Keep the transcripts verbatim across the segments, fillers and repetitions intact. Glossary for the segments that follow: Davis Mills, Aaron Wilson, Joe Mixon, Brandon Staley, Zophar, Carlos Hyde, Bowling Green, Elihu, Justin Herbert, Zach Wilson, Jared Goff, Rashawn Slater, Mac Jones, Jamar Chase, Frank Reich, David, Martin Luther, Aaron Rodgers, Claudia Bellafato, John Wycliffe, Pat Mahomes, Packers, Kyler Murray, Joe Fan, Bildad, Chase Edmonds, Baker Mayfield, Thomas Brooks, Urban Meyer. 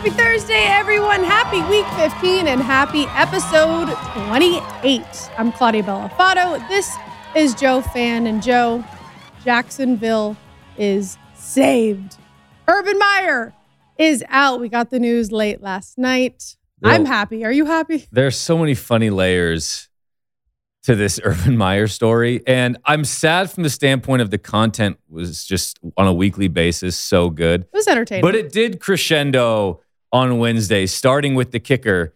Happy Thursday, everyone. Happy week fifteen and happy episode twenty-eight. I'm Claudia Bellafato. This is Joe Fan. And Joe, Jacksonville is saved. Urban Meyer is out. We got the news late last night. Well, I'm happy. Are you happy? There's so many funny layers to this Urban Meyer story. And I'm sad from the standpoint of the content was just on a weekly basis so good. It was entertaining. But it did crescendo on Wednesday, starting with the kicker,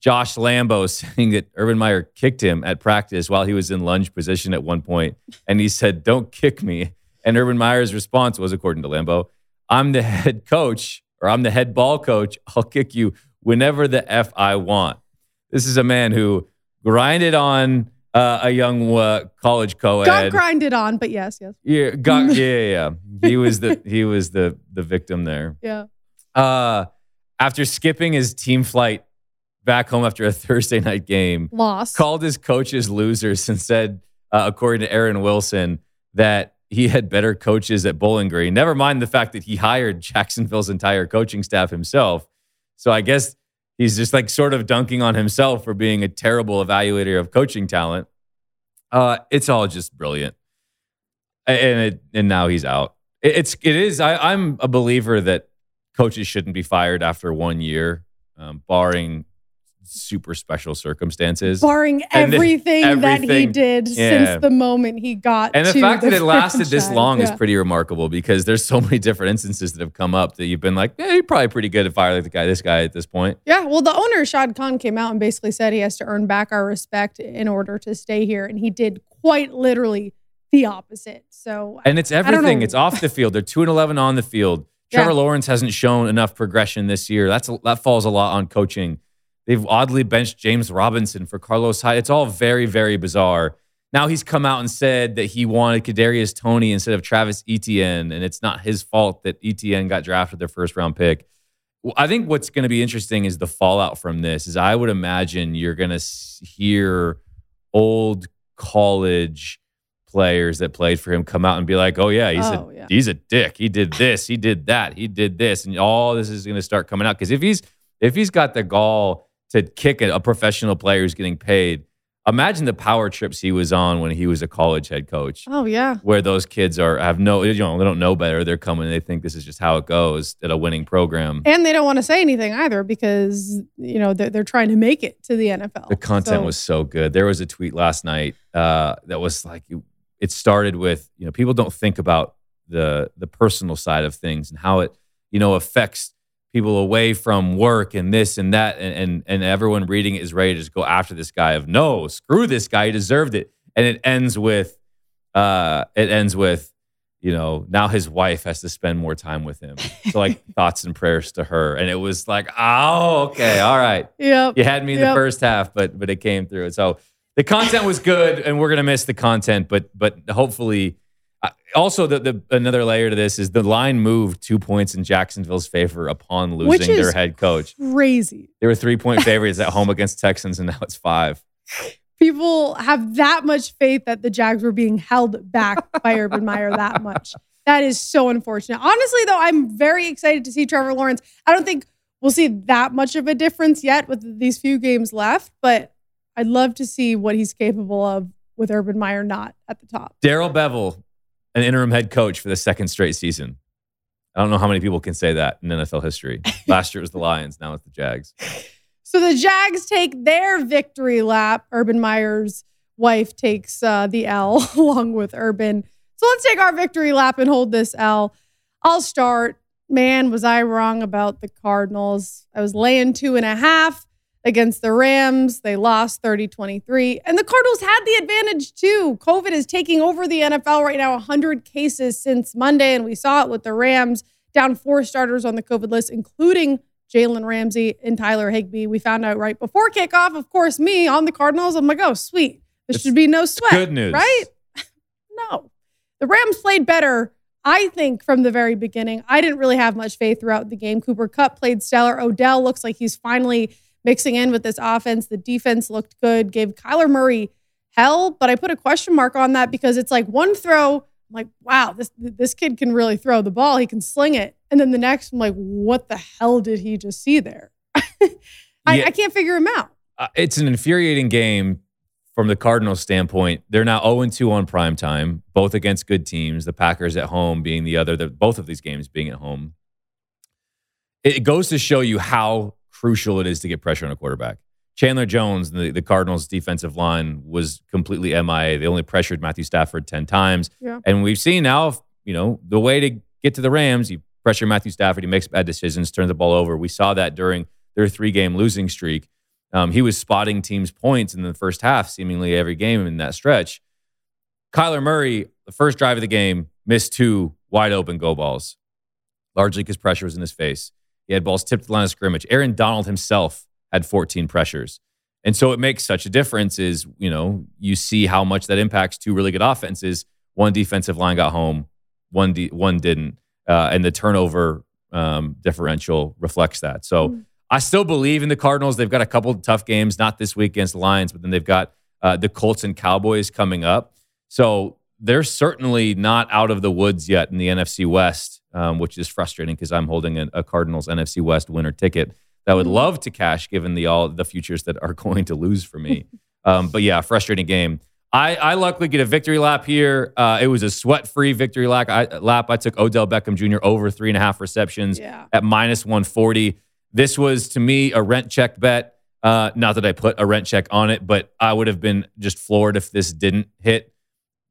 Josh Lambo, saying that Urban Meyer kicked him at practice while he was in lunge position at one point. And he said, "Don't kick me." And Urban Meyer's response was, according to Lambo, "I'm the head coach, or I'm the head ball coach. I'll kick you whenever the F I want." This is a man who grinded on Uh, a young uh, college co-ed. Got grinded on, but yes, yes. Yeah, got, yeah, yeah, yeah. He was the he was the the victim there. Yeah. Uh, after skipping his team flight back home after a Thursday night game, lost. Called his coaches losers and said, uh, according to Aaron Wilson, that he had better coaches at Bowling Green. Never mind the fact that he hired Jacksonville's entire coaching staff himself. So I guess he's just like sort of dunking on himself for being a terrible evaluator of coaching talent. Uh, it's all just brilliant. And it, and now he's out. It, it's, it is. I, I'm a believer that coaches shouldn't be fired after one year, um, barring super special circumstances. Barring everything, everything that he did yeah. since the moment he got and to the fact the that it lasted franchise. this long yeah. is pretty remarkable, because there's so many different instances that have come up that you've been like, yeah, you're probably pretty good at firing the guy, this guy at this point. Yeah, well, the owner, Shad Khan, came out and basically said he has to earn back our respect in order to stay here, and he did quite literally the opposite. So, and it's everything. It's off the field. They're two and eleven on the field. Yeah. Trevor Lawrence hasn't shown enough progression this year. That's a, That falls a lot on coaching. They've oddly benched James Robinson for Carlos Hyde. It's all very, very bizarre. Now he's come out and said that he wanted Kadarius Toney instead of Travis Etienne, and it's not his fault that Etienne got drafted their first round pick. I think what's going to be interesting is the fallout from this. Is I would imagine you're going to hear old college players that played for him come out and be like, "Oh yeah, he's oh, a yeah. he's a dick. He did this. He did that. He did this," and all this is going to start coming out, because if he's if he's got the gall to kick a professional player who's getting paid. Imagine the power trips he was on when he was a college head coach. Oh, yeah. Where those kids are have no, you know, they don't know better. They're coming, they think this is just how it goes at a winning program. And they don't want to say anything either, because, you know, they're, they're trying to make it to the N F L. The content so. was so good. There was a tweet last night uh, that was like, it started with, you know, people don't think about the the personal side of things and how it, you know, affects people away from work and this and that, and, and and everyone reading it is ready to just go after this guy of, no, screw this guy, he deserved it. And it ends with, uh, it ends with, you know, now his wife has to spend more time with him. So like thoughts and prayers to her. And it was like, oh, okay, all right. Yep. You had me in yep. the first half, but but it came through. So the content was good, and we're gonna miss the content, but but hopefully. Also, the, the another layer to this is the line moved two points in Jacksonville's favor upon losing their head coach. Crazy. They were three-point favorites at home against Texans, and now it's five. People have that much faith that the Jags were being held back by Urban Meyer that much. That is so unfortunate. Honestly, though, I'm very excited to see Trevor Lawrence. I don't think we'll see that much of a difference yet with these few games left, but I'd love to see what he's capable of with Urban Meyer not at the top. Darrell Bevell, an interim head coach for the second straight season. I don't know how many people can say that in N F L history. Last year it was the Lions. Now it's the Jags. So the Jags take their victory lap. Urban Meyer's wife takes uh, the L along with Urban. So let's take our victory lap and hold this L. I'll start. Man, was I wrong about the Cardinals. I was laying two and a half against the Rams. They lost thirty twenty-three. And the Cardinals had the advantage too. COVID is taking over the N F L right now. one hundred cases since Monday. And we saw it with the Rams. Down four starters on the COVID list, including Jalen Ramsey and Tyler Higbee. We found out right before kickoff. Of course, me on the Cardinals, I'm like, oh, sweet. This it's, should be no sweat. Good news. Right? No. The Rams played better, I think, from the very beginning. I didn't really have much faith throughout the game. Cooper Kupp played stellar. Odell looks like he's finally mixing in with this offense. The defense looked good, gave Kyler Murray hell, but I put a question mark on that because it's like one throw I'm like, wow, this this kid can really throw the ball. He can sling it. And then the next, I'm like, what the hell did he just see there? I, yeah. I can't figure him out. Uh, it's an infuriating game from the Cardinals' standpoint. They're now oh and two on primetime, both against good teams, the Packers at home being the other, the, both of these games being at home. It goes to show you how crucial it is to get pressure on a quarterback. Chandler Jones, the, the Cardinals' defensive line, was completely M I A. They only pressured Matthew Stafford ten times. Yeah. And we've seen now, you know, the way to get to the Rams, you pressure Matthew Stafford, he makes bad decisions, turns the ball over. We saw that during their three-game losing streak. Um, he was spotting teams' points in the first half, seemingly every game in that stretch. Kyler Murray, the first drive of the game, missed two wide-open go balls, largely because pressure was in his face. He had balls tipped to the line of scrimmage. Aaron Donald himself had fourteen pressures. And so it makes such a difference is, you know, you see how much that impacts two really good offenses. One defensive line got home, one de- one didn't. Uh, and the turnover um, differential reflects that. So mm. I still believe in the Cardinals. They've got a couple of tough games, not this week against the Lions, but then they've got uh, the Colts and Cowboys coming up. So they're certainly not out of the woods yet in the N F C West, um, which is frustrating because I'm holding a, a Cardinals N F C West winner ticket that would love to cash given the all the futures that are going to lose for me. Um, but yeah, frustrating game. I, I luckily get a victory lap here. Uh, it was a sweat-free victory lap. I, lap. I took Odell Beckham Junior over three and a half receptions yeah. at minus one forty. This was, to me, a rent check bet. Uh, not that I put a rent check on it, but I would have been just floored if this didn't hit,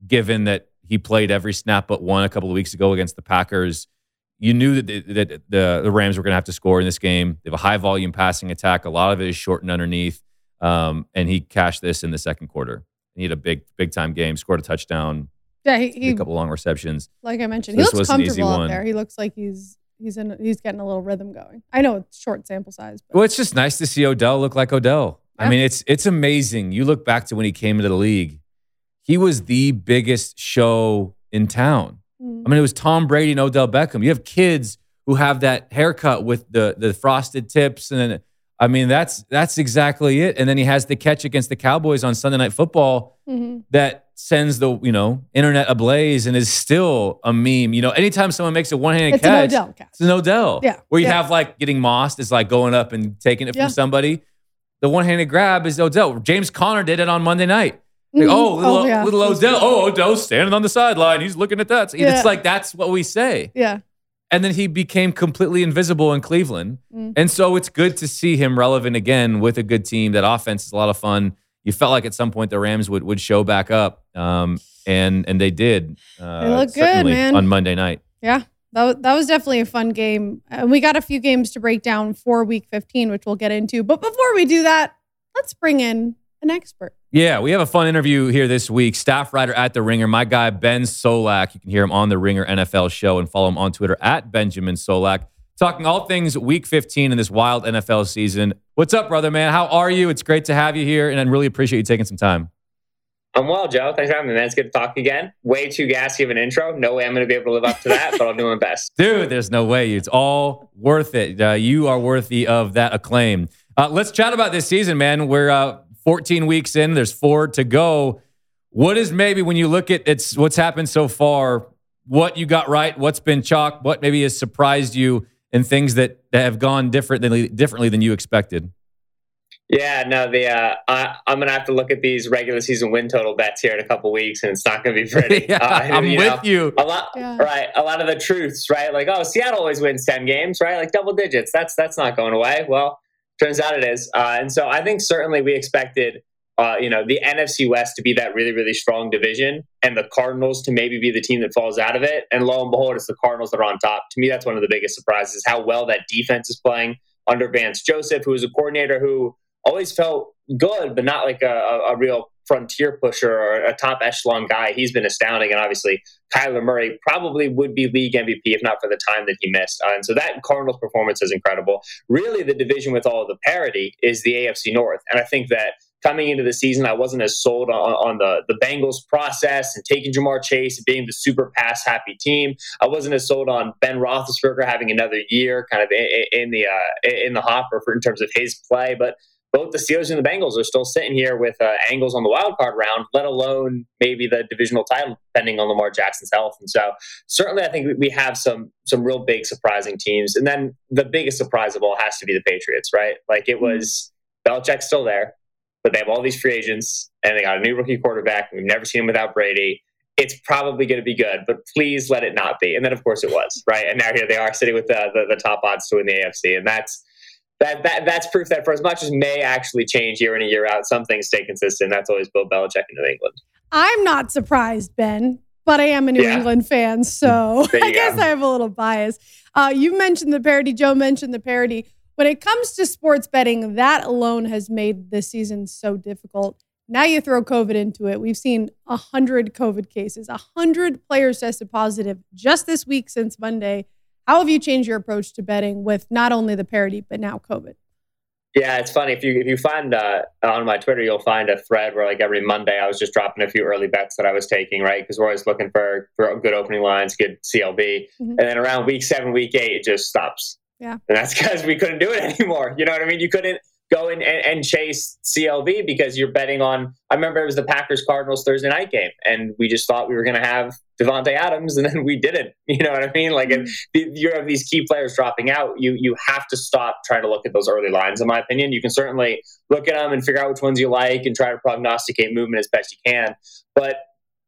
given that he played every snap but one a couple of weeks ago against the Packers. You knew that the, that the, the Rams were going to have to score in this game. They have a high-volume passing attack. A lot of it is short and underneath, um, and he cashed this in the second quarter. He had a big, big-time game, scored a touchdown, yeah, he, he, a couple long receptions. Like I mentioned, this he looks comfortable out there. He looks like he's he's in, he's getting a little rhythm going. I know it's short sample size. But. Well, it's just nice to see Odell look like Odell. Yeah. I mean, it's it's amazing. You look back to when he came into the league. He was the biggest show in town. Mm-hmm. I mean, it was Tom Brady and Odell Beckham. You have kids who have that haircut with the, the frosted tips and then... I mean, that's that's exactly it. And then he has the catch against the Cowboys on Sunday Night Football mm-hmm. that sends the, you know, internet ablaze and is still a meme. You know, anytime someone makes a one-handed it's catch, an Odell catch, it's an Odell. Yeah. Where you yeah. have like getting mossed is like going up and taking it yeah. from somebody. The one-handed grab is Odell. James Conner did it on Monday night. Like, mm-hmm. Oh, little, oh yeah. little Odell. Oh, Odell's standing on the sideline. He's looking at that. So yeah. It's like, that's what we say. Yeah. And then he became completely invisible in Cleveland. Mm. And so it's good to see him relevant again with a good team. That offense is a lot of fun. You felt like at some point the Rams would would show back up, um, and and they did. Uh, they look good, man. On Monday night. Yeah, that was, that was definitely a fun game. And we got a few games to break down for Week fifteen, which we'll get into. But before we do that, let's bring in an expert. Yeah, we have a fun interview here this week. Staff writer at The Ringer, my guy, Ben Solak. You can hear him on The Ringer N F L show and follow him on Twitter at Benjamin Solak. Talking all things Week fifteen in this wild N F L season. What's up, brother, man? How are you? It's great to have you here, and I really appreciate you taking some time. I'm well, Joe. Thanks for having me, man. It's good to talk again. Way too gassy of an intro. No way I'm going to be able to live up to that, but I'll do my best. Dude, there's no way. It's all worth it. Uh, you are worthy of that acclaim. Uh, let's chat about this season, man. We're... Uh, fourteen weeks in, there's four to go. What is maybe when you look at it's what's happened so far, what you got right, what's been chalk, what maybe has surprised you and things that, that have gone differently, differently than you expected? Yeah, no, the uh, I, I'm going to have to look at these regular season win total bets here in a couple weeks, and it's not going to be pretty. yeah, uh, I'm you with know, you. A lot, yeah. Right, a lot of the truths, right? Like, oh, Seattle always wins ten games, right? Like double digits. That's, that's not going away. Well, turns out it is. Uh, and so I think certainly we expected, uh, you know, the N F C West to be that really, really strong division and the Cardinals to maybe be the team that falls out of it. And lo and behold, it's the Cardinals that are on top. To me, that's one of the biggest surprises, how well that defense is playing under Vance Joseph, who is a coordinator who always felt good, but not like a, a real frontier pusher or a top echelon guy. He's been astounding. And obviously, Kyler Murray probably would be league M V P if not for the time that he missed. Uh, and so that Cardinals performance is incredible. Really, the division with all of the parity is the A F C North. And I think that coming into the season, I wasn't as sold on, on the, the Bengals process and taking Jamar Chase and being the super pass-happy team. I wasn't as sold on Ben Roethlisberger having another year kind of in, in the uh, in the hopper for, in terms of his play. But both the Steelers and the Bengals are still sitting here with uh, angles on the wild card round, let alone maybe the divisional title, depending on Lamar Jackson's health. And so certainly I think we have some some real big surprising teams. And then the biggest surprise of all has to be the Patriots, right? Like it was Belichick's still there, but they have all these free agents and they got a new rookie quarterback. We've never seen him without Brady. It's probably going to be good, but please let it not be. And then, of course, it was, right? And now here they are sitting with the, the, the top odds to win the A F C. And that's that that that's proof that for as much as may actually change year in and year out, some things stay consistent. That's always Bill Belichick in New England. I'm not surprised, Ben, but I am a New yeah. England fan, so I guess I have a little bias. Uh, you mentioned the parity. Joe mentioned the parity. When it comes to sports betting, that alone has made this season so difficult. Now you throw COVID into it. We've seen one hundred COVID cases, one hundred players tested positive just this week since Monday. How have you changed your approach to betting with not only the parity, but now COVID? Yeah, it's funny. If you if you find uh, on my Twitter, you'll find a thread where like every Monday I was just dropping a few early bets that I was taking, right? Because we're always looking for, for good opening lines, good C L B. Mm-hmm. And then around week seven, week eight, it just stops. Yeah, and that's because we couldn't do it anymore. You know what I mean? You couldn't go in and, and chase C L V because you're betting on, I remember it was the Packers Cardinals Thursday night game and we just thought we were going to have Devontae Adams and then we didn't, you know what I mean? Like if you have these key players dropping out, you, you have to stop trying to look at those early lines. In my opinion, you can certainly look at them and figure out which ones you like and try to prognosticate movement as best you can. But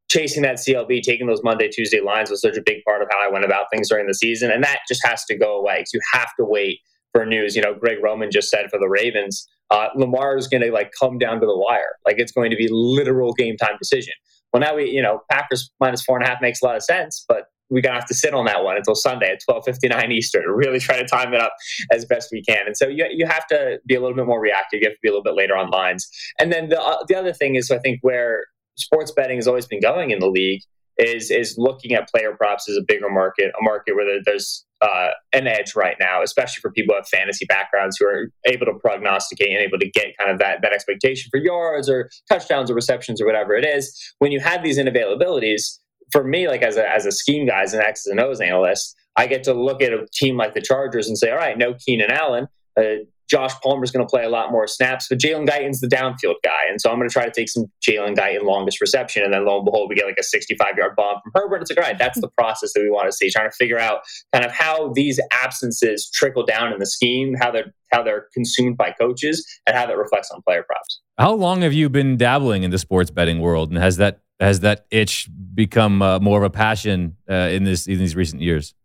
chasing that C L B, taking those Monday, Tuesday lines was such a big part of how I went about things during the season. And that just has to go away because you have to wait for news. You know, Greg Roman just said for the Ravens, uh, Lamar is going to like come down to the wire. Like it's going to be literal game time decision. Well, now we, you know, Packers minus four and a half makes a lot of sense, but we're going to have to sit on that one until Sunday at twelve fifty-nine Eastern to really try to time it up as best we can. And so you you have to be a little bit more reactive. You have to be a little bit later on lines. And then the uh, the other thing is, I think where sports betting has always been going in the league is is looking at player props as a bigger market, a market where there's uh, an edge right now, especially for people who have fantasy backgrounds who are able to prognosticate and able to get kind of that that expectation for yards or touchdowns or receptions or whatever it is. When you have these inavailabilities, for me, like as a as a scheme guy, as an X's and O's analyst, I get to look at a team like the Chargers and say, all right, no Keenan Allen, uh, Josh Palmer's going to play a lot more snaps, but Jalen Guyton's the downfield guy. And so I'm going to try to take some Jalen Guyton longest reception. And then lo and behold, we get like a sixty-five-yard bomb from Herbert. It's like, all right, that's the process that we want to see, trying to figure out kind of how these absences trickle down in the scheme, how they're, how they're consumed by coaches, and how that reflects on player props. How long have you been dabbling in the sports betting world? And has that has that itch become uh, more of a passion uh, in this in these recent years?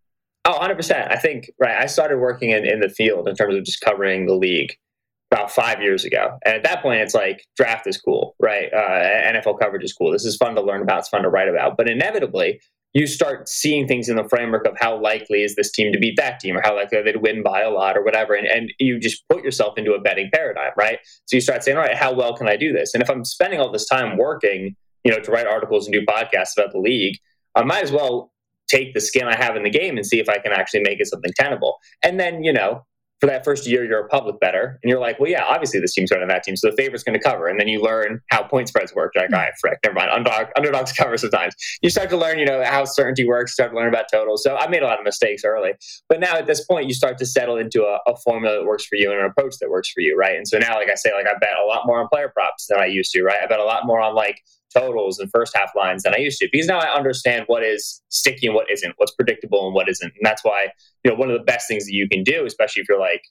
Oh, one hundred percent. I think, right, I started working in, in the field in terms of just covering the league about five years ago. And at that point, it's like, draft is cool, right? Uh, N F L coverage is cool. This is fun to learn about. It's fun to write about. But inevitably, you start seeing things in the framework of how likely is this team to beat that team or how likely are they to win by a lot or whatever. And, and you just put yourself into a betting paradigm, right? So you start saying, all right, how well can I do this? And if I'm spending all this time working, you know, to write articles and do podcasts about the league, I might as well take the skin I have in the game and see if I can actually make it something tenable. And then, you know, for that first year, you're a public bettor and you're like, well, yeah, obviously this team's better than that team. So the favorite's going to cover. And then you learn how point spreads work. You're like, all right, frick, never mind. Underdog, underdogs cover sometimes. You start to learn, you know, how certainty works, start to learn about totals. So I made a lot of mistakes early, but now at this point you start to settle into a, a formula that works for you and an approach that works for you. Right. And so now, like I say, like I bet a lot more on player props than I used to, right? I bet a lot more on like totals and first half lines than I used to, because now I understand what is sticky and what isn't, what's predictable and what isn't. And that's why, you know, one of the best things that you can do, especially if you're like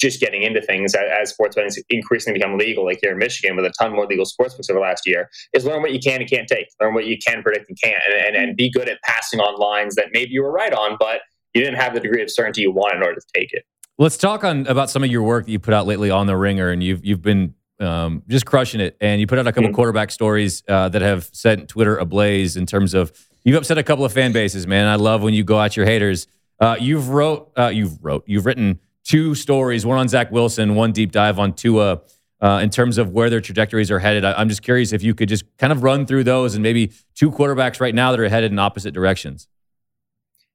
just getting into things as sports betting has increasingly become legal, like here in Michigan with a ton more legal sportsbooks over the last year, is learn what you can and can't take, learn what you can predict and can't, and, and, and be good at passing on lines that maybe you were right on, but you didn't have the degree of certainty you want in order to take it. Let's talk on about some of your work that you put out lately on The Ringer, and you've you've been Um, just crushing it. And you put out a couple mm-hmm. quarterback stories uh, that have sent Twitter ablaze in terms of you've upset a couple of fan bases, man. I love when you go at your haters. Uh, you've wrote, uh, you've wrote, you've written two stories, one on Zach Wilson, one deep dive on Tua uh, in terms of where their trajectories are headed. I, I'm just curious if you could just kind of run through those and maybe two quarterbacks right now that are headed in opposite directions.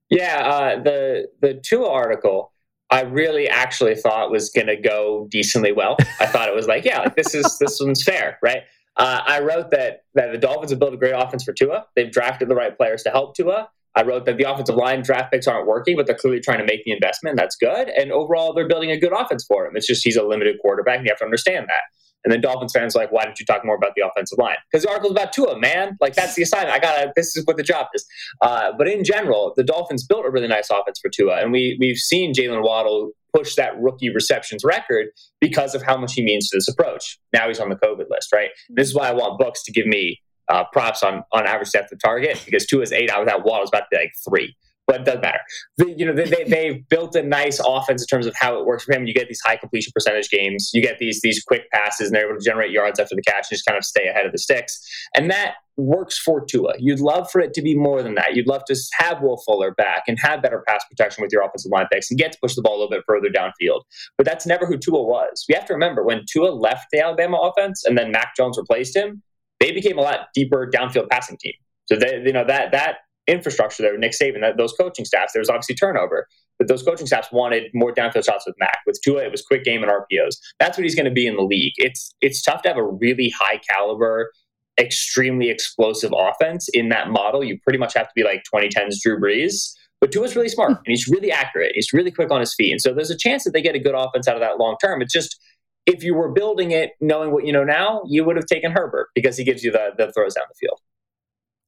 Yeah. Uh, the, the Tua article, I really actually thought was going to go decently well. I thought it was like, yeah, like this is this one's fair, right? Uh, I wrote that that the Dolphins have built a great offense for Tua. They've drafted the right players to help Tua. I wrote that the offensive line draft picks aren't working, but they're clearly trying to make the investment. That's good. And overall, they're building a good offense for him. It's just he's a limited quarterback, and you have to understand that. And then Dolphins fans are like, why don't you talk more about the offensive line? Because the article's about Tua, man. Like, that's the assignment. I gotta. This is what the job is. Uh, but in general, the Dolphins built a really nice offense for Tua. And we, we've seen Jalen Waddle push that rookie receptions record because of how much he means to this approach. Now he's on the COVID list, right? This is why I want books to give me Uh, props on, on average depth of target, because two is eight out of that wall is about to be like three, but it doesn't matter. The, you know, they, they, they've built a nice offense in terms of how it works for him. You get these high completion percentage games, you get these, these quick passes, and they're able to generate yards after the catch and just kind of stay ahead of the sticks. And that works for Tua. You'd love for it to be more than that. You'd love to have Will Fuller back and have better pass protection with your offensive line picks and get to push the ball a little bit further downfield. But that's never who Tua was. We have to remember when Tua left the Alabama offense and then Mac Jones replaced him, they became a lot deeper downfield passing team. So they, you know, that that infrastructure there, Nick Saban, that, those coaching staffs, there was obviously turnover, but those coaching staffs wanted more downfield shots with Mac. With Tua, it was quick game and R P Os. That's what he's going to be in the league. It's it's tough to have a really high caliber, extremely explosive offense in that model. You pretty much have to be like twenty tens Drew Brees. But Tua's really smart, and he's really accurate. He's really quick on his feet. And so there's a chance that they get a good offense out of that long term. It's just, if you were building it knowing what you know now, you would have taken Herbert because he gives you the, the throws down the field.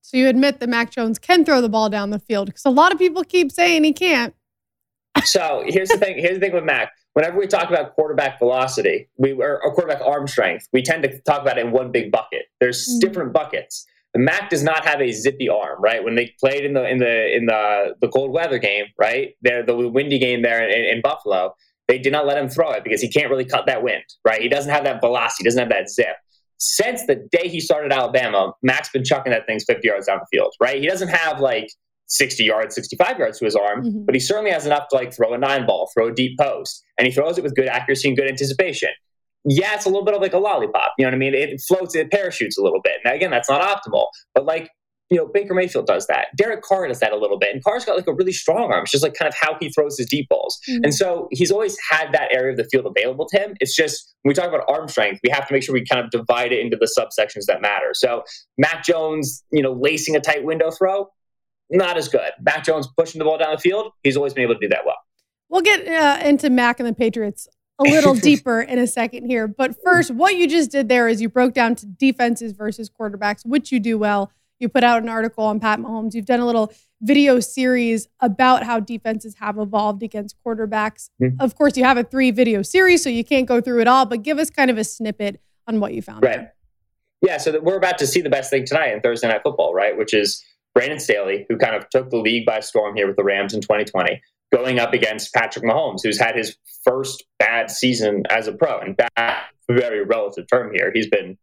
So you admit that Mac Jones can throw the ball down the field, because a lot of people keep saying he can't. So here's the thing. Here's the thing with Mac. Whenever we talk about quarterback velocity, we or quarterback arm strength, we tend to talk about it in one big bucket. There's mm-hmm. different buckets. Mac does not have a zippy arm, right? When they played in the in the in the, the cold weather game, right? There, the windy game there in, in Buffalo. They did not let him throw it because he can't really cut that wind, right? He doesn't have that velocity, doesn't have that zip. Since the day he started Alabama, Mac's been chucking that thing fifty yards down the field, right? He doesn't have like sixty yards, sixty-five yards to his arm, mm-hmm. but he certainly has enough to like throw a nine ball, throw a deep post, and he throws it with good accuracy and good anticipation. Yeah, it's a little bit of like a lollipop, you know what I mean? It floats, it parachutes a little bit. Now, again, that's not optimal, but like, you know, Baker Mayfield does that. Derek Carr does that a little bit. And Carr's got like a really strong arm. It's just like kind of how he throws his deep balls. Mm-hmm. And so he's always had that area of the field available to him. It's just, when we talk about arm strength, we have to make sure we kind of divide it into the subsections that matter. So Mac Jones, you know, lacing a tight window throw, not as good. Mac Jones pushing the ball down the field, he's always been able to do that well. We'll get uh, into Mac and the Patriots a little deeper in a second here. But first, what you just did there is you broke down to defenses versus quarterbacks, which you do well. You put out an article on Pat Mahomes. You've done a little video series about how defenses have evolved against quarterbacks. Mm-hmm. Of course, you have a three-video series, so you can't go through it all, but give us kind of a snippet on what you found. Right. There. Yeah, so that we're about to see the best thing tonight in Thursday Night Football, right, which is Brandon Staley, who kind of took the league by storm here with the Rams in twenty twenty, going up against Patrick Mahomes, who's had his first bad season as a pro. And bad, very relative term here. He's been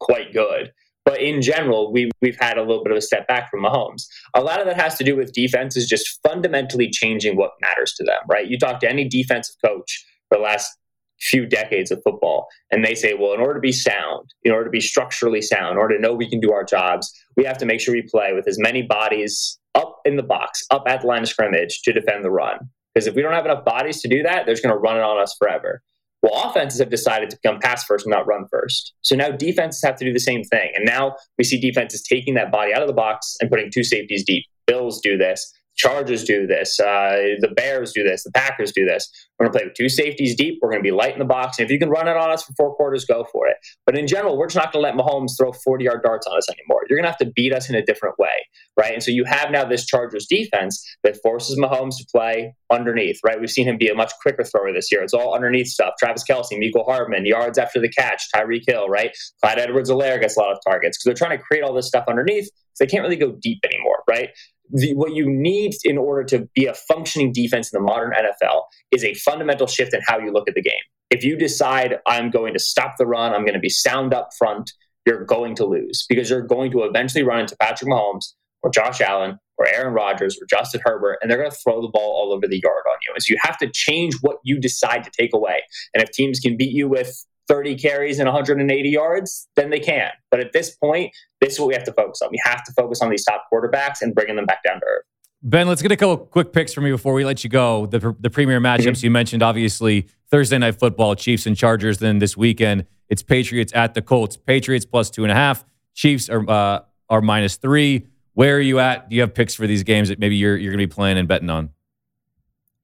quite good. But in general, we, we've had a little bit of a step back from Mahomes. A lot of that has to do with defense is just fundamentally changing what matters to them, right? You talk to any defensive coach for the last few decades of football, and they say, well, in order to be sound, in order to be structurally sound, in order to know we can do our jobs, we have to make sure we play with as many bodies up in the box, up at the line of scrimmage to defend the run. Because if we don't have enough bodies to do that, they're just going to run it on us forever. Well, offenses have decided to become pass first and not run first. So now defenses have to do the same thing. And now we see defenses taking that body out of the box and putting two safeties deep. Bills do this. Chargers do this. Uh, the Bears do this. The Packers do this. We're going to play with two safeties deep. We're going to be light in the box. And if you can run it on us for four quarters, go for it. But in general, we're just not going to let Mahomes throw forty-yard darts on us anymore. You're going to have to beat us in a different way, right? And so you have now this Chargers defense that forces Mahomes to play underneath, right? We've seen him be a much quicker thrower this year. It's all underneath stuff. Travis Kelce, Mecole Hardman, yards after the catch, Tyreek Hill, right? Clyde Edwards-Helaire gets a lot of targets because they're trying to create all this stuff underneath. So they can't really go deep anymore, right? The, what you need in order to be a functioning defense in the modern N F L is a fundamental shift in how you look at the game. If you decide, I'm going to stop the run, I'm going to be sound up front, you're going to lose because you're going to eventually run into Patrick Mahomes or Josh Allen or Aaron Rodgers or Justin Herbert, and they're going to throw the ball all over the yard on you. And so you have to change what you decide to take away. And if teams can beat you with thirty carries and one hundred eighty yards, then they can. But at this point, this is what we have to focus on. We have to focus on these top quarterbacks and bringing them back down to earth. Ben, let's get a couple quick picks from you before we let you go. The, the premier matchups mm-hmm. you mentioned, obviously, Thursday Night Football, Chiefs and Chargers. Then this weekend, it's Patriots at the Colts. Patriots plus two and a half. Chiefs are uh, are minus three. Where are you at? Do you have picks for these games that maybe you're you're going to be playing and betting on?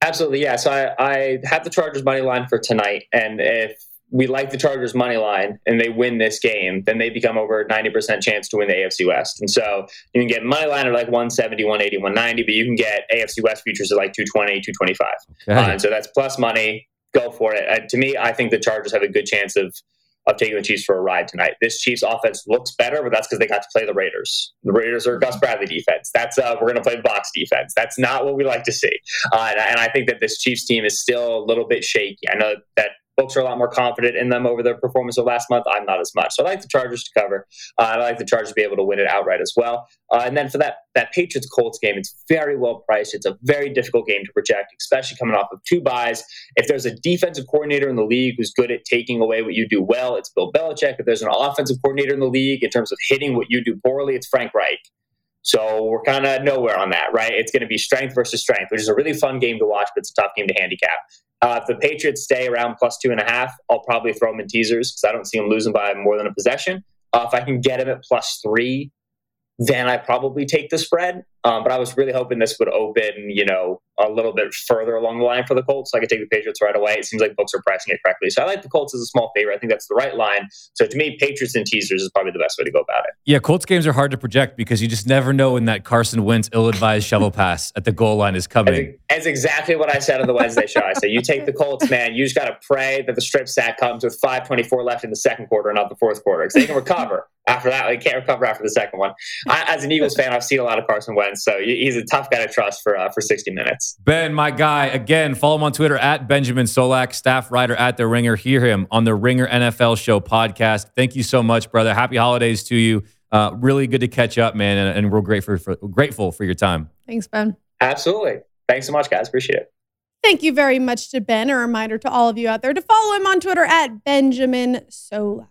Absolutely, yes. Yeah. So I, I have the Chargers money line for tonight, and if we like the Chargers money line and they win this game, then they become over ninety percent chance to win the A F C West. And so you can get money line at like one seventy, one eighty, one ninety, but you can get A F C West futures at like two twenty, two twenty-five. Okay. Uh, and so that's plus money. Go for it. Uh, to me, I think the Chargers have a good chance of of taking the Chiefs for a ride tonight. This Chiefs offense looks better, but that's because they got to play the Raiders. The Raiders are Gus Bradley defense. That's uh, we're going to play the box defense. That's not what we like to see. Uh, and, and I think that this Chiefs team is still a little bit shaky. I know that folks are a lot more confident in them over their performance of last month. I'm not as much. So I like the Chargers to cover. Uh, I like the Chargers to be able to win it outright as well. Uh, and then for that that Patriots-Colts game, it's very well priced. It's a very difficult game to project, especially coming off of two buys. If there's a defensive coordinator in the league who's good at taking away what you do well, it's Bill Belichick. If there's an offensive coordinator in the league in terms of hitting what you do poorly, it's Frank Reich. So we're kind of nowhere on that, right? It's going to be strength versus strength, which is a really fun game to watch, but it's a tough game to handicap. Uh, if the Patriots stay around plus two and a half, I'll probably throw them in teasers because I don't see them losing by more than a possession. Uh, if I can get them at plus three, then I probably take the spread. Um, but I was really hoping this would open, you know, a little bit further along the line for the Colts. So I could take the Patriots right away. It seems like books are pricing it correctly. So I like the Colts as a small favorite. I think that's the right line. So to me, Patriots and teasers is probably the best way to go about it. Yeah, Colts games are hard to project because you just never know when that Carson Wentz ill-advised shovel pass at the goal line is coming. That's exactly what I said on the Wednesday show. I said, you take the Colts, man. You just got to pray that the strip sack comes with five twenty-four left in the second quarter and not the fourth quarter because they can recover after that. They can't recover after the second one. I, as an Eagles fan, I've seen a lot of Carson Wentz. So he's a tough guy to trust for uh, for sixty minutes. Ben, my guy. Again, follow him on Twitter at Benjamin Solak, staff writer at The Ringer. Hear him on The Ringer N F L Show podcast. Thank you so much, brother. Happy holidays to you. Uh, really good to catch up, man. And, and we're grateful for, grateful for your time. Thanks, Ben. Absolutely. Thanks so much, guys. Appreciate it. Thank you very much to Ben. A reminder to all of you out there to follow him on Twitter at Benjamin Solak.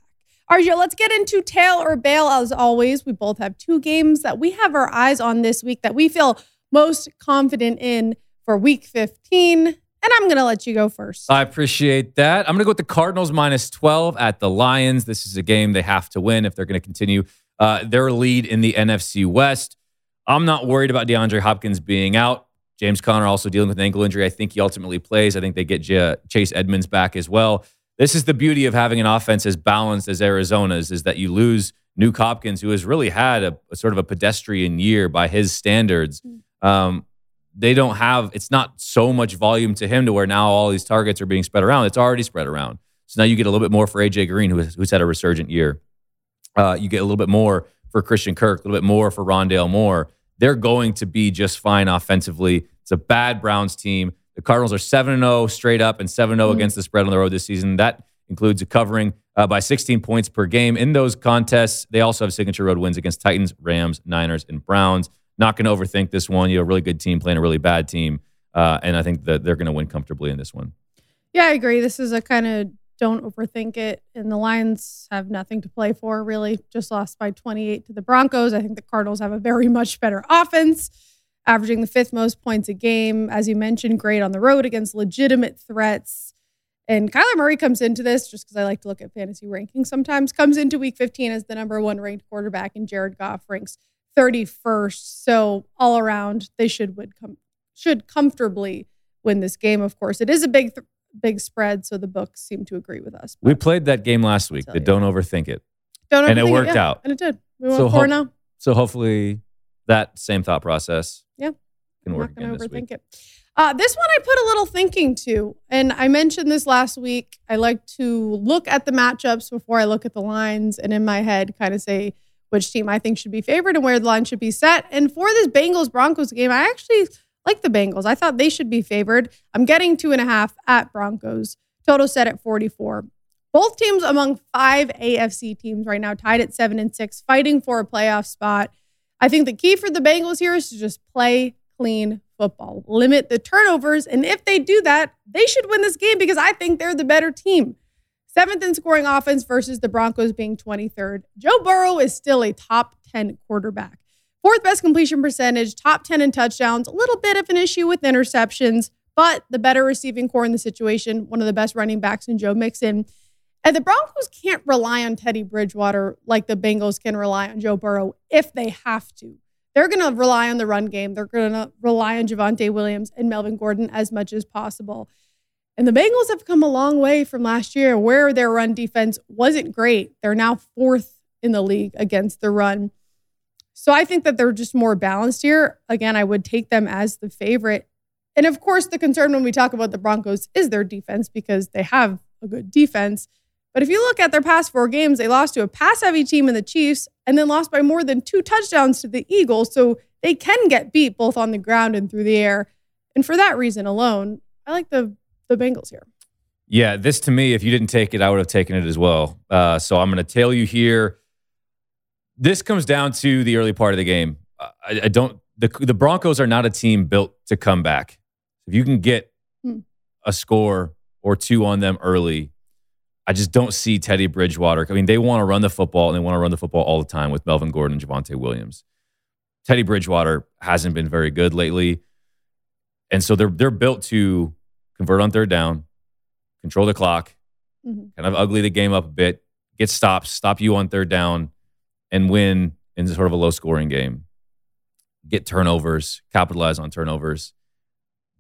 All right, let's get into tail or bail. As always, we both have two games that we have our eyes on this week that we feel most confident in for week fifteen. And I'm going to let you go first. I appreciate that. I'm going to go with the Cardinals minus twelve at the Lions. This is a game they have to win if they're going to continue uh, their lead in the N F C West. I'm not worried about DeAndre Hopkins being out. James Conner also dealing with an ankle injury. I think he ultimately plays. I think they get J- Chase Edmonds back as well. This is the beauty of having an offense as balanced as Arizona's, is that you lose Nuke Hopkins, who has really had a, a sort of a pedestrian year by his standards. Um, they don't have, it's not so much volume to him to where now all these targets are being spread around. It's already spread around. So now you get a little bit more for A J Green, who has, who's had a resurgent year. Uh, you get a little bit more for Christian Kirk, a little bit more for Rondale Moore. They're going to be just fine offensively. It's a bad Browns team. The Cardinals are seven and oh straight up and seven and oh mm-hmm. against the spread on the road this season. That includes a covering uh, by sixteen points per game. In those contests, they also have signature road wins against Titans, Rams, Niners, and Browns. Not going to overthink this one. You have a really good team playing a really bad team, uh, and I think that they're going to win comfortably in this one. Yeah, I agree. This is a kind of don't overthink it, and the Lions have nothing to play for, really. Just lost by twenty-eight to the Broncos. I think the Cardinals have a very much better offense, averaging the fifth most points a game. As you mentioned, great on the road against legitimate threats. And Kyler Murray comes into this, just because I like to look at fantasy rankings sometimes, comes into week fifteen as the number one ranked quarterback, and Jared Goff ranks thirty-first. So all around, they should would com- should comfortably win this game. Of course, it is a big, th- big spread, so the books seem to agree with us. We played that game last week, the Don't Overthink It. Don't overthink and it worked it, yeah, out. And it did. We won four now. So hopefully that same thought process. Yeah. Can work again this week. It. Uh, this one I put a little thinking to, and I mentioned this last week. I like to look at the matchups before I look at the lines, and in my head kind of say which team I think should be favored and where the line should be set. And for this Bengals-Broncos game, I actually like the Bengals. I thought they should be favored. I'm getting two and a half at Broncos. Total set at forty-four. Both teams among five A F C teams right now, tied at seven and six, fighting for a playoff spot. I think the key for the Bengals here is to just play clean football, limit the turnovers, and if they do that, they should win this game because I think they're the better team. Seventh in scoring offense versus the Broncos being twenty-third. Joe Burrow is still a top ten quarterback. Fourth best completion percentage, top ten in touchdowns, a little bit of an issue with interceptions, but the better receiving core in the situation, one of the best running backs in Joe Mixon. And the Broncos can't rely on Teddy Bridgewater like the Bengals can rely on Joe Burrow if they have to. they're going to rely on the run game. They're going to rely on Javonte Williams and Melvin Gordon as much as possible. And the Bengals have come a long way from last year where their run defense wasn't great. They're now fourth in the league against the run. So I think that they're just more balanced here. Again, I would take them as the favorite. And of course, the concern when we talk about the Broncos is their defense because they have a good defense. But if you look at their past four games, they lost to a pass-heavy team in the Chiefs and then lost by more than two touchdowns to the Eagles. So they can get beat both on the ground and through the air. And for that reason alone, I like the the Bengals here. Yeah, this to me, if you didn't take it, I would have taken it as well. Uh, so I'm going to tell you here. This comes down to the early part of the game. I, I don't. The, the Broncos are not a team built to come back. If you can get hmm. a score or two on them early, I just don't see Teddy Bridgewater. I mean, they want to run the football, and they want to run the football all the time with Melvin Gordon and Javonte Williams. Teddy Bridgewater hasn't been very good lately. And so they're they're built to convert on third down, control the clock, mm-hmm. kind of ugly the game up a bit, get stops, stop you on third down, and win in sort of a low-scoring game. Get turnovers, capitalize on turnovers.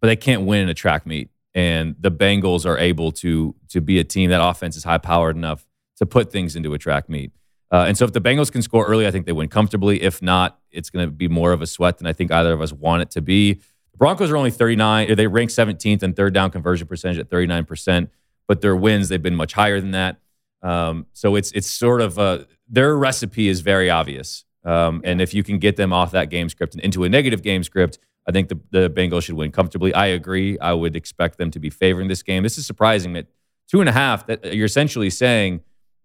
But they can't win in a track meet. And the Bengals are able to to be a team. That offense is high-powered enough to put things into a track meet. Uh, and so if the Bengals can score early, I think they win comfortably. If not, it's going to be more of a sweat than I think either of us want it to be. The Broncos are only thirty-nine. They rank seventeenth in third down conversion percentage at thirty-nine percent. But their wins, they've been much higher than that. Um, so it's it's sort of a, their recipe is very obvious. Um, and if you can get them off that game script and into a negative game script, I think the, the Bengals should win comfortably. I agree. I would expect them to be favoring this game. This is surprising that two and a half, that you're essentially saying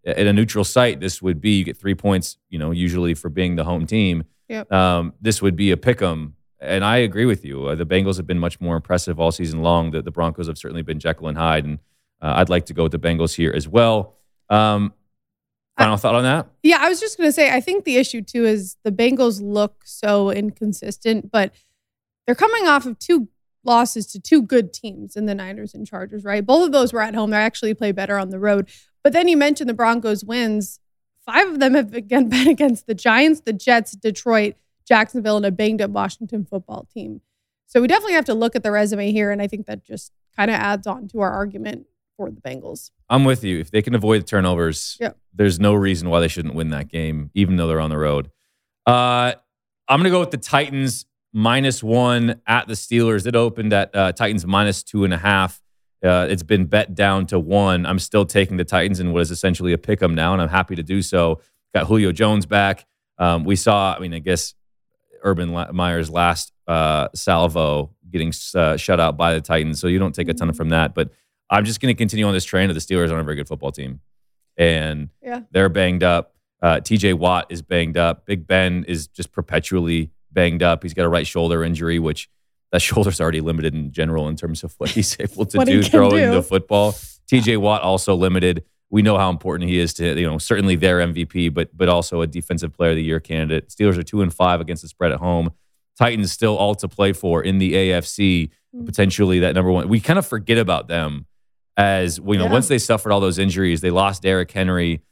at a neutral site, this would be, you get three points, you know, usually for being the home team. Yep. Um, this would be a pick 'em. And I agree with you. Uh, the Bengals have been much more impressive all season long. The, the Broncos have certainly been Jekyll and Hyde. And uh, I'd like to go with the Bengals here as well. Um, final I, thought on that? Yeah, I was just going to say, I think the issue too is the Bengals look so inconsistent, but they're coming off of two losses to two good teams in the Niners and Chargers, right? Both of those were at home. They actually play better on the road. But then you mentioned the Broncos wins. Five of them have again been against the Giants, the Jets, Detroit, Jacksonville, and a banged-up Washington football team. So we definitely have to look at the resume here, and I think that just kind of adds on to our argument for the Bengals. I'm with you. If they can avoid the turnovers, yep. There's no reason why they shouldn't win that game, even though they're on the road. Uh, I'm going to go with the Titans minus one at the Steelers. It opened at uh, Titans minus two and a half. Uh, it's been bet down to one. I'm still taking the Titans in what is essentially a pick 'em now, and I'm happy to do so. Got Julio Jones back. Um, we saw, I mean, I guess Urban Meyer's last uh, salvo getting uh, shut out by the Titans, so you don't take a ton from that, but I'm just going to continue on this train of the Steelers aren't a very good football team. And yeah. They're banged up. Uh, T J Watt is banged up. Big Ben is just perpetually banged up. He's got a right shoulder injury, which that shoulder's already limited in general in terms of what he's able to do throwing do. the football. T J Watt also limited. We know how important he is to, you know, certainly their M V P, but but also a defensive player of the year candidate. Steelers are two and five against the spread at home. Titans still all to play for in the A F C, mm-hmm. potentially that number one. We kind of forget about them. As you know, yeah. once they suffered all those injuries, they lost Derrick Henry.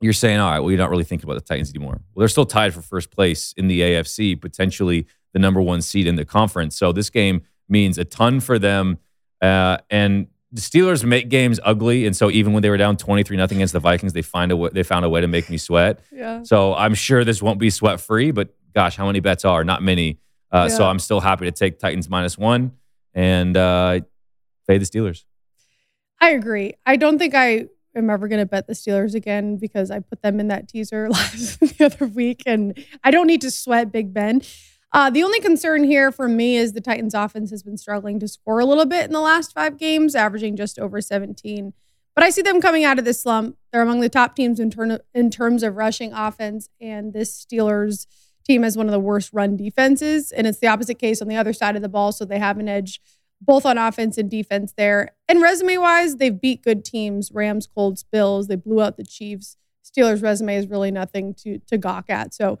You're saying, all right, well, you're not really thinking about the Titans anymore. Well, they're still tied for first place in the A F C, potentially the number one seed in the conference. So this game means a ton for them. Uh, and the Steelers make games ugly, and so even when they were down twenty-three nothing against the Vikings, they find a w- they found a way to make me sweat. Yeah. So I'm sure this won't be sweat free, but gosh, how many bets are? Not many. Uh, yeah. So I'm still happy to take Titans minus one and uh, fade the Steelers. I agree. I don't think I am ever going to bet the Steelers again because I put them in that teaser last the other week, and I don't need to sweat Big Ben. Uh, the only concern here for me is the Titans' offense has been struggling to score a little bit in the last five games, averaging just over seventeen. But I see them coming out of this slump. They're among the top teams in, turn- in terms of rushing offense, and this Steelers team has one of the worst run defenses, and it's the opposite case on the other side of the ball, so they have an edge both on offense and defense there. And resume-wise, they've beat good teams, Rams, Colts, Bills. They blew out the Chiefs. Steelers' resume is really nothing to to gawk at. So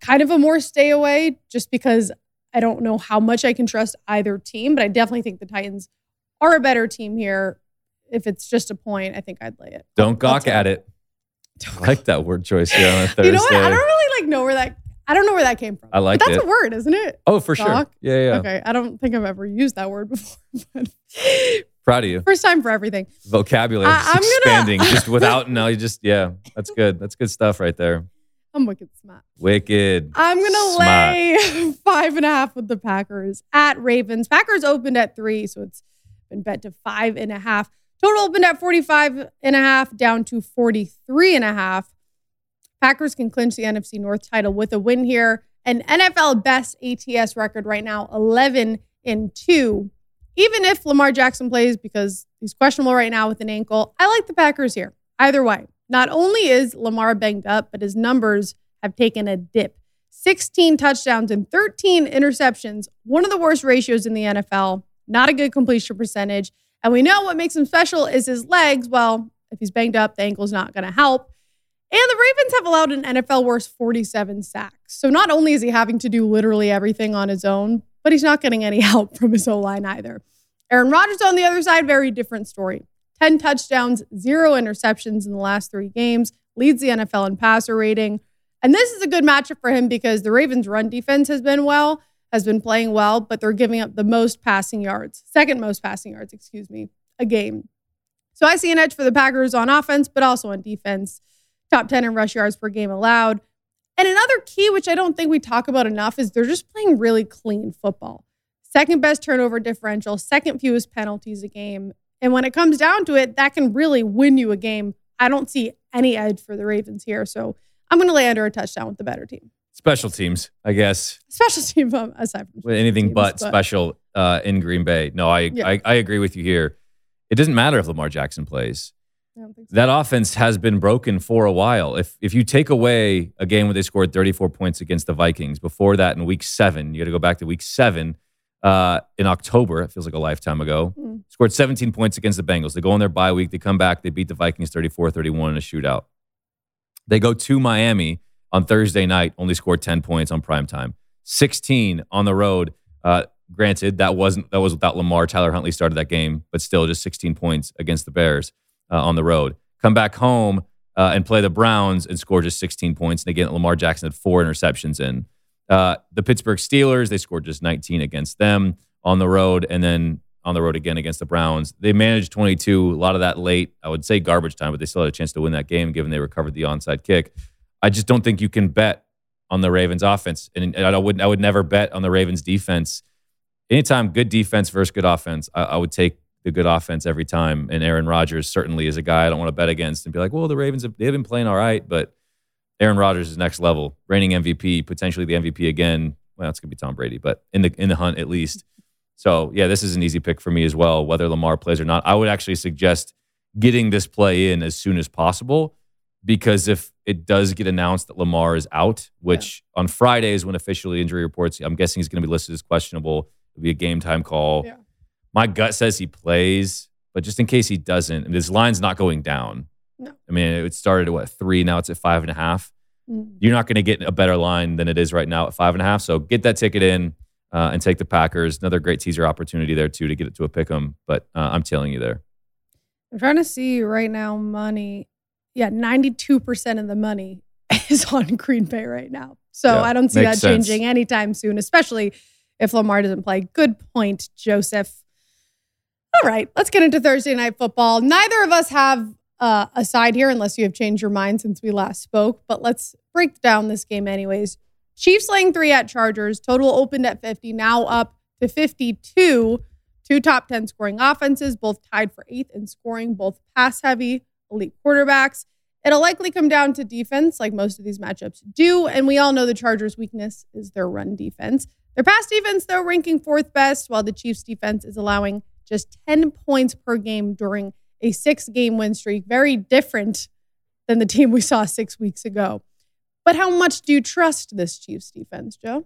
kind of a more stay away just because I don't know how much I can trust either team, but I definitely think the Titans are a better team here. If it's just a point, I think I'd lay it. Don't I'll, gawk I'll at it. it. Don't I like that word choice here on a Thursday. You know what? I don't really like know where that... I don't know where that came from. I like but that's it. That's a word, isn't it? Oh, for Doc? Sure. Yeah, yeah. Okay. I don't think I've ever used that word before. But proud of you. First time for everything. Vocabulary I, I'm expanding gonna... just without, no, you just, yeah. That's good. That's good stuff right there. I'm wicked smart. Wicked. I'm going to lay five and a half with the Packers at Ravens. Packers opened at three, so it's been bet to five and a half. Total opened at forty-five and a half, down to forty-three and a half. Packers can clinch the N F C North title with a win here. An N F L best A T S record right now, eleven and two. Even if Lamar Jackson plays because he's questionable right now with an ankle, I like the Packers here. Either way, not only is Lamar banged up, but his numbers have taken a dip. sixteen touchdowns and thirteen interceptions, one of the worst ratios in the N F L. Not a good completion percentage. And we know what makes him special is his legs. Well, if he's banged up, the ankle's not going to help. And the Ravens have allowed an N F L worst forty-seven sacks. So not only is he having to do literally everything on his own, but he's not getting any help from his O-line either. Aaron Rodgers on the other side, very different story. ten touchdowns, zero interceptions in the last three games, leads the N F L in passer rating. And this is a good matchup for him because the Ravens' run defense has been well, has been playing well, but they're giving up the most passing yards, second most passing yards, excuse me, a game. So I see an edge for the Packers on offense, but also on defense. Top ten in rush yards per game allowed. And another key, which I don't think we talk about enough, is they're just playing really clean football. Second best turnover differential, second fewest penalties a game. And when it comes down to it, that can really win you a game. I don't see any edge for the Ravens here. So I'm going to lay under a touchdown with the better team. Special teams, I guess. Special team, um, aside from anything teams, but, but special uh, in Green Bay. No, I, yeah. I I agree with you here. It doesn't matter if Lamar Jackson plays. So. That offense has been broken for a while. If if you take away a game where they scored thirty-four points against the Vikings, before that in week seven, you got to go back to week seven uh, in October. It feels like a lifetime ago. Mm. Scored seventeen points against the Bengals. They go on their bye week. They come back. They beat the Vikings thirty-four thirty-one in a shootout. They go to Miami on Thursday night, only scored ten points on primetime. sixteen on the road. Uh, granted, that wasn't that was without Lamar. Tyler Huntley started that game, but still just sixteen points against the Bears. Uh, on the road. Come back home uh, and play the Browns and score just sixteen points. And again, Lamar Jackson had four interceptions in. Uh, the Pittsburgh Steelers, they scored just nineteen against them on the road and then on the road again against the Browns. They managed twenty-two, a lot of that late, I would say garbage time, but they still had a chance to win that game given they recovered the onside kick. I just don't think you can bet on the Ravens offense. And, and I, would, I would never bet on the Ravens defense. Anytime good defense versus good offense, I, I would take the good offense every time. And Aaron Rodgers certainly is a guy I don't want to bet against and be like, well, the Ravens, have, they've been playing all right, but Aaron Rodgers is next level. Reigning M V P, potentially the M V P again. Well, it's going to be Tom Brady, but in the in the hunt at least. So, yeah, this is an easy pick for me as well, whether Lamar plays or not. I would actually suggest getting this play in as soon as possible because if it does get announced that Lamar is out, which yeah. on Fridays when officially injury reports, I'm guessing he's going to be listed as questionable. It'll be a game time call. Yeah. My gut says he plays, but just in case he doesn't, and his line's not going down. No. I mean, it started at, what, three? Now it's at five and a half. Mm-hmm. You're not going to get a better line than it is right now at five and a half. So get that ticket in uh, and take the Packers. Another great teaser opportunity there, too, to get it to a pick 'em. But uh, I'm telling you there. I'm trying to see right now money. Yeah, ninety-two percent of the money is on Green Bay right now. So yeah, I don't see that sense. Changing anytime soon, especially if Lamar doesn't play. Good point, Joseph. All right, let's get into Thursday Night Football. Neither of us have uh, a side here unless you have changed your mind since we last spoke, but let's break down this game anyways. Chiefs laying three at Chargers. Total opened at fifty, now up to fifty-two. Two top ten scoring offenses, both tied for eighth in scoring, both pass-heavy, elite quarterbacks. It'll likely come down to defense like most of these matchups do, and we all know the Chargers' weakness is their run defense. Their pass defense, though, ranking fourth best, while the Chiefs' defense is allowing just ten points per game during a six-game win streak. Very different than the team we saw six weeks ago. But how much do you trust this Chiefs defense, Joe?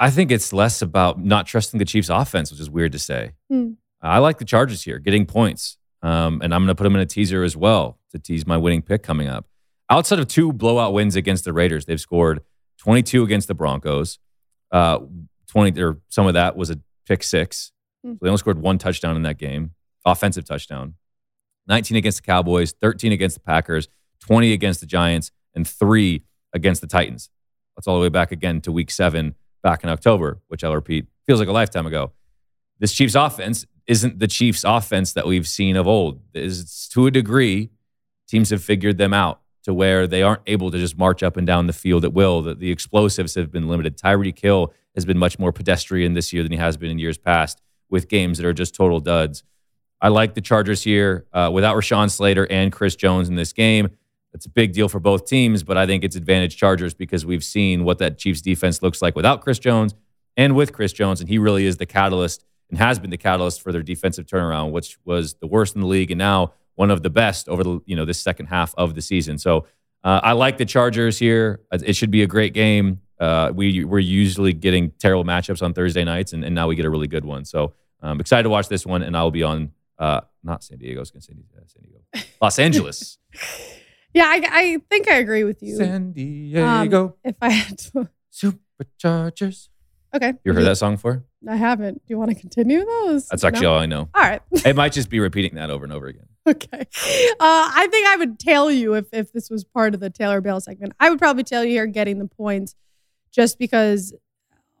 I think it's less about not trusting the Chiefs offense, which is weird to say. Hmm. I like the Chargers here, getting points. Um, and I'm going to put them in a teaser as well to tease my winning pick coming up. Outside of two blowout wins against the Raiders, they've scored twenty-two against the Broncos. Uh, twenty or some of that was a pick six. So they only scored one touchdown in that game, offensive touchdown. nineteen against the Cowboys, thirteen against the Packers, twenty against the Giants, and three against the Titans. That's all the way back again to week seven back in October, which I'll repeat, feels like a lifetime ago. This Chiefs offense isn't the Chiefs offense that we've seen of old. It's, to a degree, teams have figured them out to where they aren't able to just march up and down the field at will. The, the explosives have been limited. Tyreek Hill has been much more pedestrian this year than he has been in years past with games that are just total duds. I like the Chargers here uh, without Rashawn Slater and Chris Jones in this game. It's a big deal for both teams, but I think it's advantage Chargers because we've seen what that Chiefs defense looks like without Chris Jones and with Chris Jones, and he really is the catalyst and has been the catalyst for their defensive turnaround, which was the worst in the league and now one of the best over the you know this second half of the season. So uh, I like the Chargers here. It should be a great game. Uh, we, we're usually getting terrible matchups on Thursday nights, and, and now we get a really good one. So I'm excited to watch this one, and I'll be on uh, not San Diego, I was going to say San Diego, Los Angeles. Yeah, I, I think I agree with you. San Diego. Um, if I had to. Superchargers. Okay. You heard that song before? I haven't. Do you want to continue those? That's actually no? all I know. All right. It might just be repeating that over and over again. Okay. Uh, I think I would tell you if, if this was part of the Taylor Bale segment. I would probably tell you here getting the points just because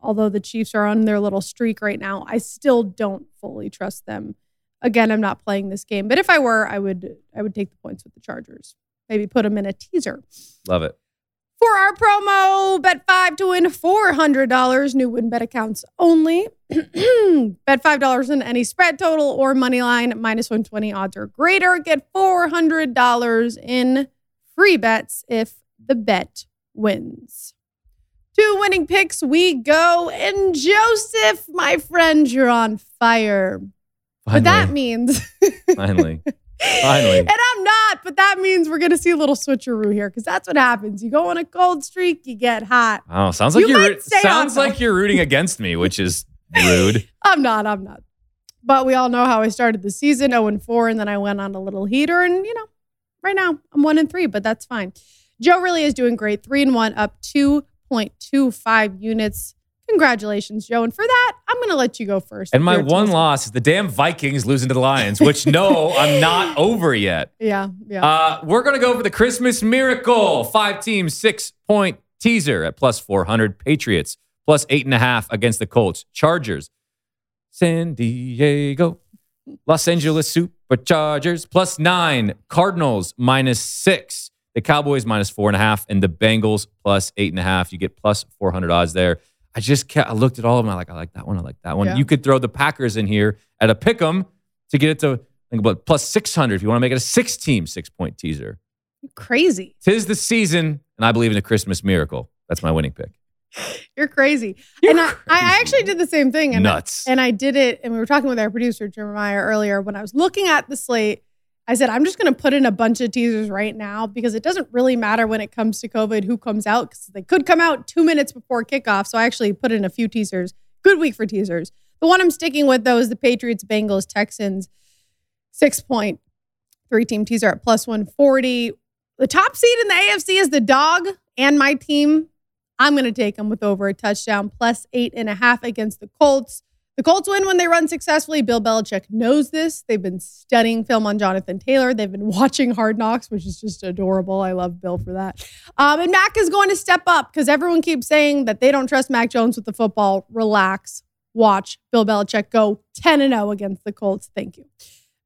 although the Chiefs are on their little streak right now, I still don't fully trust them. Again, I'm not playing this game. But if I were, I would I would take the points with the Chargers. Maybe put them in a teaser. Love it. For our promo, bet five to win four hundred dollars. New win bet accounts only. Bet five dollars in any spread total or money line, minus one twenty odds or greater. Get four hundred dollars in free bets if the bet wins. Two winning picks we go. And Joseph, my friend, you're on fire. Finally. But that means... Finally. Finally. And I'm not, but that means we're going to see a little switcheroo here because that's what happens. You go on a cold streak, you get hot. Oh, sounds like, you you're, root, sounds like you're rooting against me, which is rude. I'm not, I'm not. But we all know how I started the season, oh and four, and then I went on a little heater. And, you know, right now I'm one and three, but that's fine. Joe really is doing great. three and one, up two point two five units. Congratulations, Joe. And for that, I'm going to let you go first. And my one team. loss is the damn Vikings losing to the Lions, which, no, I'm not over yet. Yeah, yeah. Uh, we're going to go for the Christmas miracle. Five-team, six-point teaser at plus four hundred. Patriots, plus eight and a half against the Colts. Chargers, San Diego, Los Angeles Superchargers, plus nine. Cardinals, minus six. The Cowboys, minus four and a half. And the Bengals, plus eight and a half. You get plus four hundred odds there. I just kept, I looked at all of them. I like I like that one. I like that one. Yeah. You could throw the Packers in here at a pick 'em to get it to think about plus six hundred if you want to make it a six team six point teaser. Crazy. Tis the season, and I believe in a Christmas miracle. That's my winning pick. You're crazy. You're and I, crazy. I actually did the same thing. And Nuts. I, and I did it. And we were talking with our producer Jim Meyer earlier when I was looking at the slate. I said, I'm just going to put in a bunch of teasers right now because it doesn't really matter when it comes to COVID who comes out because they could come out two minutes before kickoff. So I actually put in a few teasers. Good week for teasers. The one I'm sticking with, though, is the Patriots, Bengals, Texans, six-point three-team teaser at plus one forty. The top seed in the A F C is the dog and my team. I'm going to take them with over a touchdown, plus eight and a half against the Colts. The Colts win when they run successfully. Bill Belichick knows this. They've been studying film on Jonathan Taylor. They've been watching Hard Knocks, which is just adorable. I love Bill for that. Um, and Mac is going to step up because everyone keeps saying that they don't trust Mac Jones with the football. Relax. Watch Bill Belichick go ten and oh against the Colts. Thank you.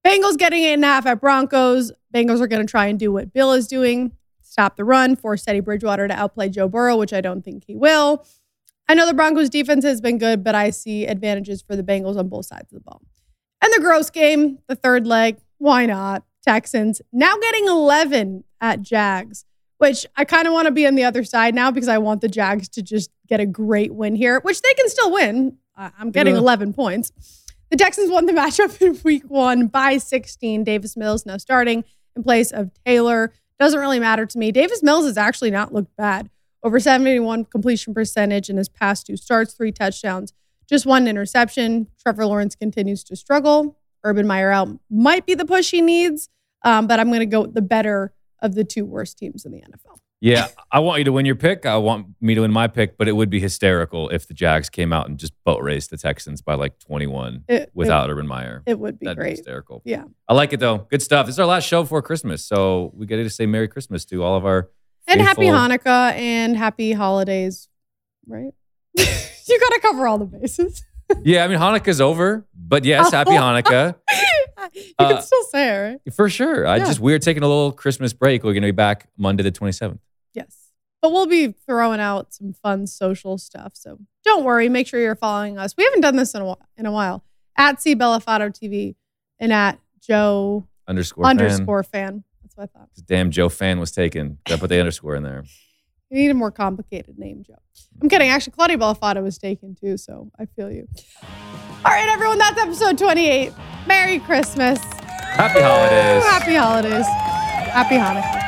Bengals getting eight and a half at Broncos. Bengals are going to try and do what Bill is doing. Stop the run. Force Teddy Bridgewater to outplay Joe Burrow, which I don't think he will. I know the Broncos' defense has been good, but I see advantages for the Bengals on both sides of the ball. And the gross game, the third leg, why not? Texans now getting eleven at Jags, which I kind of want to be on the other side now because I want the Jags to just get a great win here, which they can still win. I'm getting eleven points. The Texans won the matchup in week one by sixteen. Davis Mills now starting in place of Taylor. Doesn't really matter to me. Davis Mills has actually not looked bad. Over seventy-one completion percentage in his past two starts, three touchdowns, just one interception. Trevor Lawrence continues to struggle. Urban Meyer out might be the push he needs, um, but I'm going to go with the better of the two worst teams in the N F L. Yeah, I want you to win your pick. I want me to win my pick, but it would be hysterical if the Jags came out and just boat raced the Texans by like twenty-one it, without it, Urban Meyer. It would be That'd great. That'd be hysterical. Yeah. I like it, though. Good stuff. This is our last show before Christmas, so we get to say Merry Christmas to all of our And happy Hanukkah and happy holidays, right? You got to cover all the bases. Yeah, I mean, Hanukkah's over, but yes, oh. happy Hanukkah. You uh, can still say it, right? For sure. Yeah. I just We're taking a little Christmas break. We're going to be back Monday the twenty-seventh. Yes. But we'll be throwing out some fun social stuff. So don't worry. Make sure you're following us. We haven't done this in a while. In a while. At C Bellafato T V and at Joe underscore underscore fan. fan. That's what I thought. Damn, Joe Fan was taken. I put the underscore in there. You need a more complicated name, Joe. I'm kidding. Actually, Claudia Bellafato was taken too, so I feel you. All right, everyone, that's episode twenty-eight. Merry Christmas. Happy holidays. Happy holidays. Happy Hanukkah.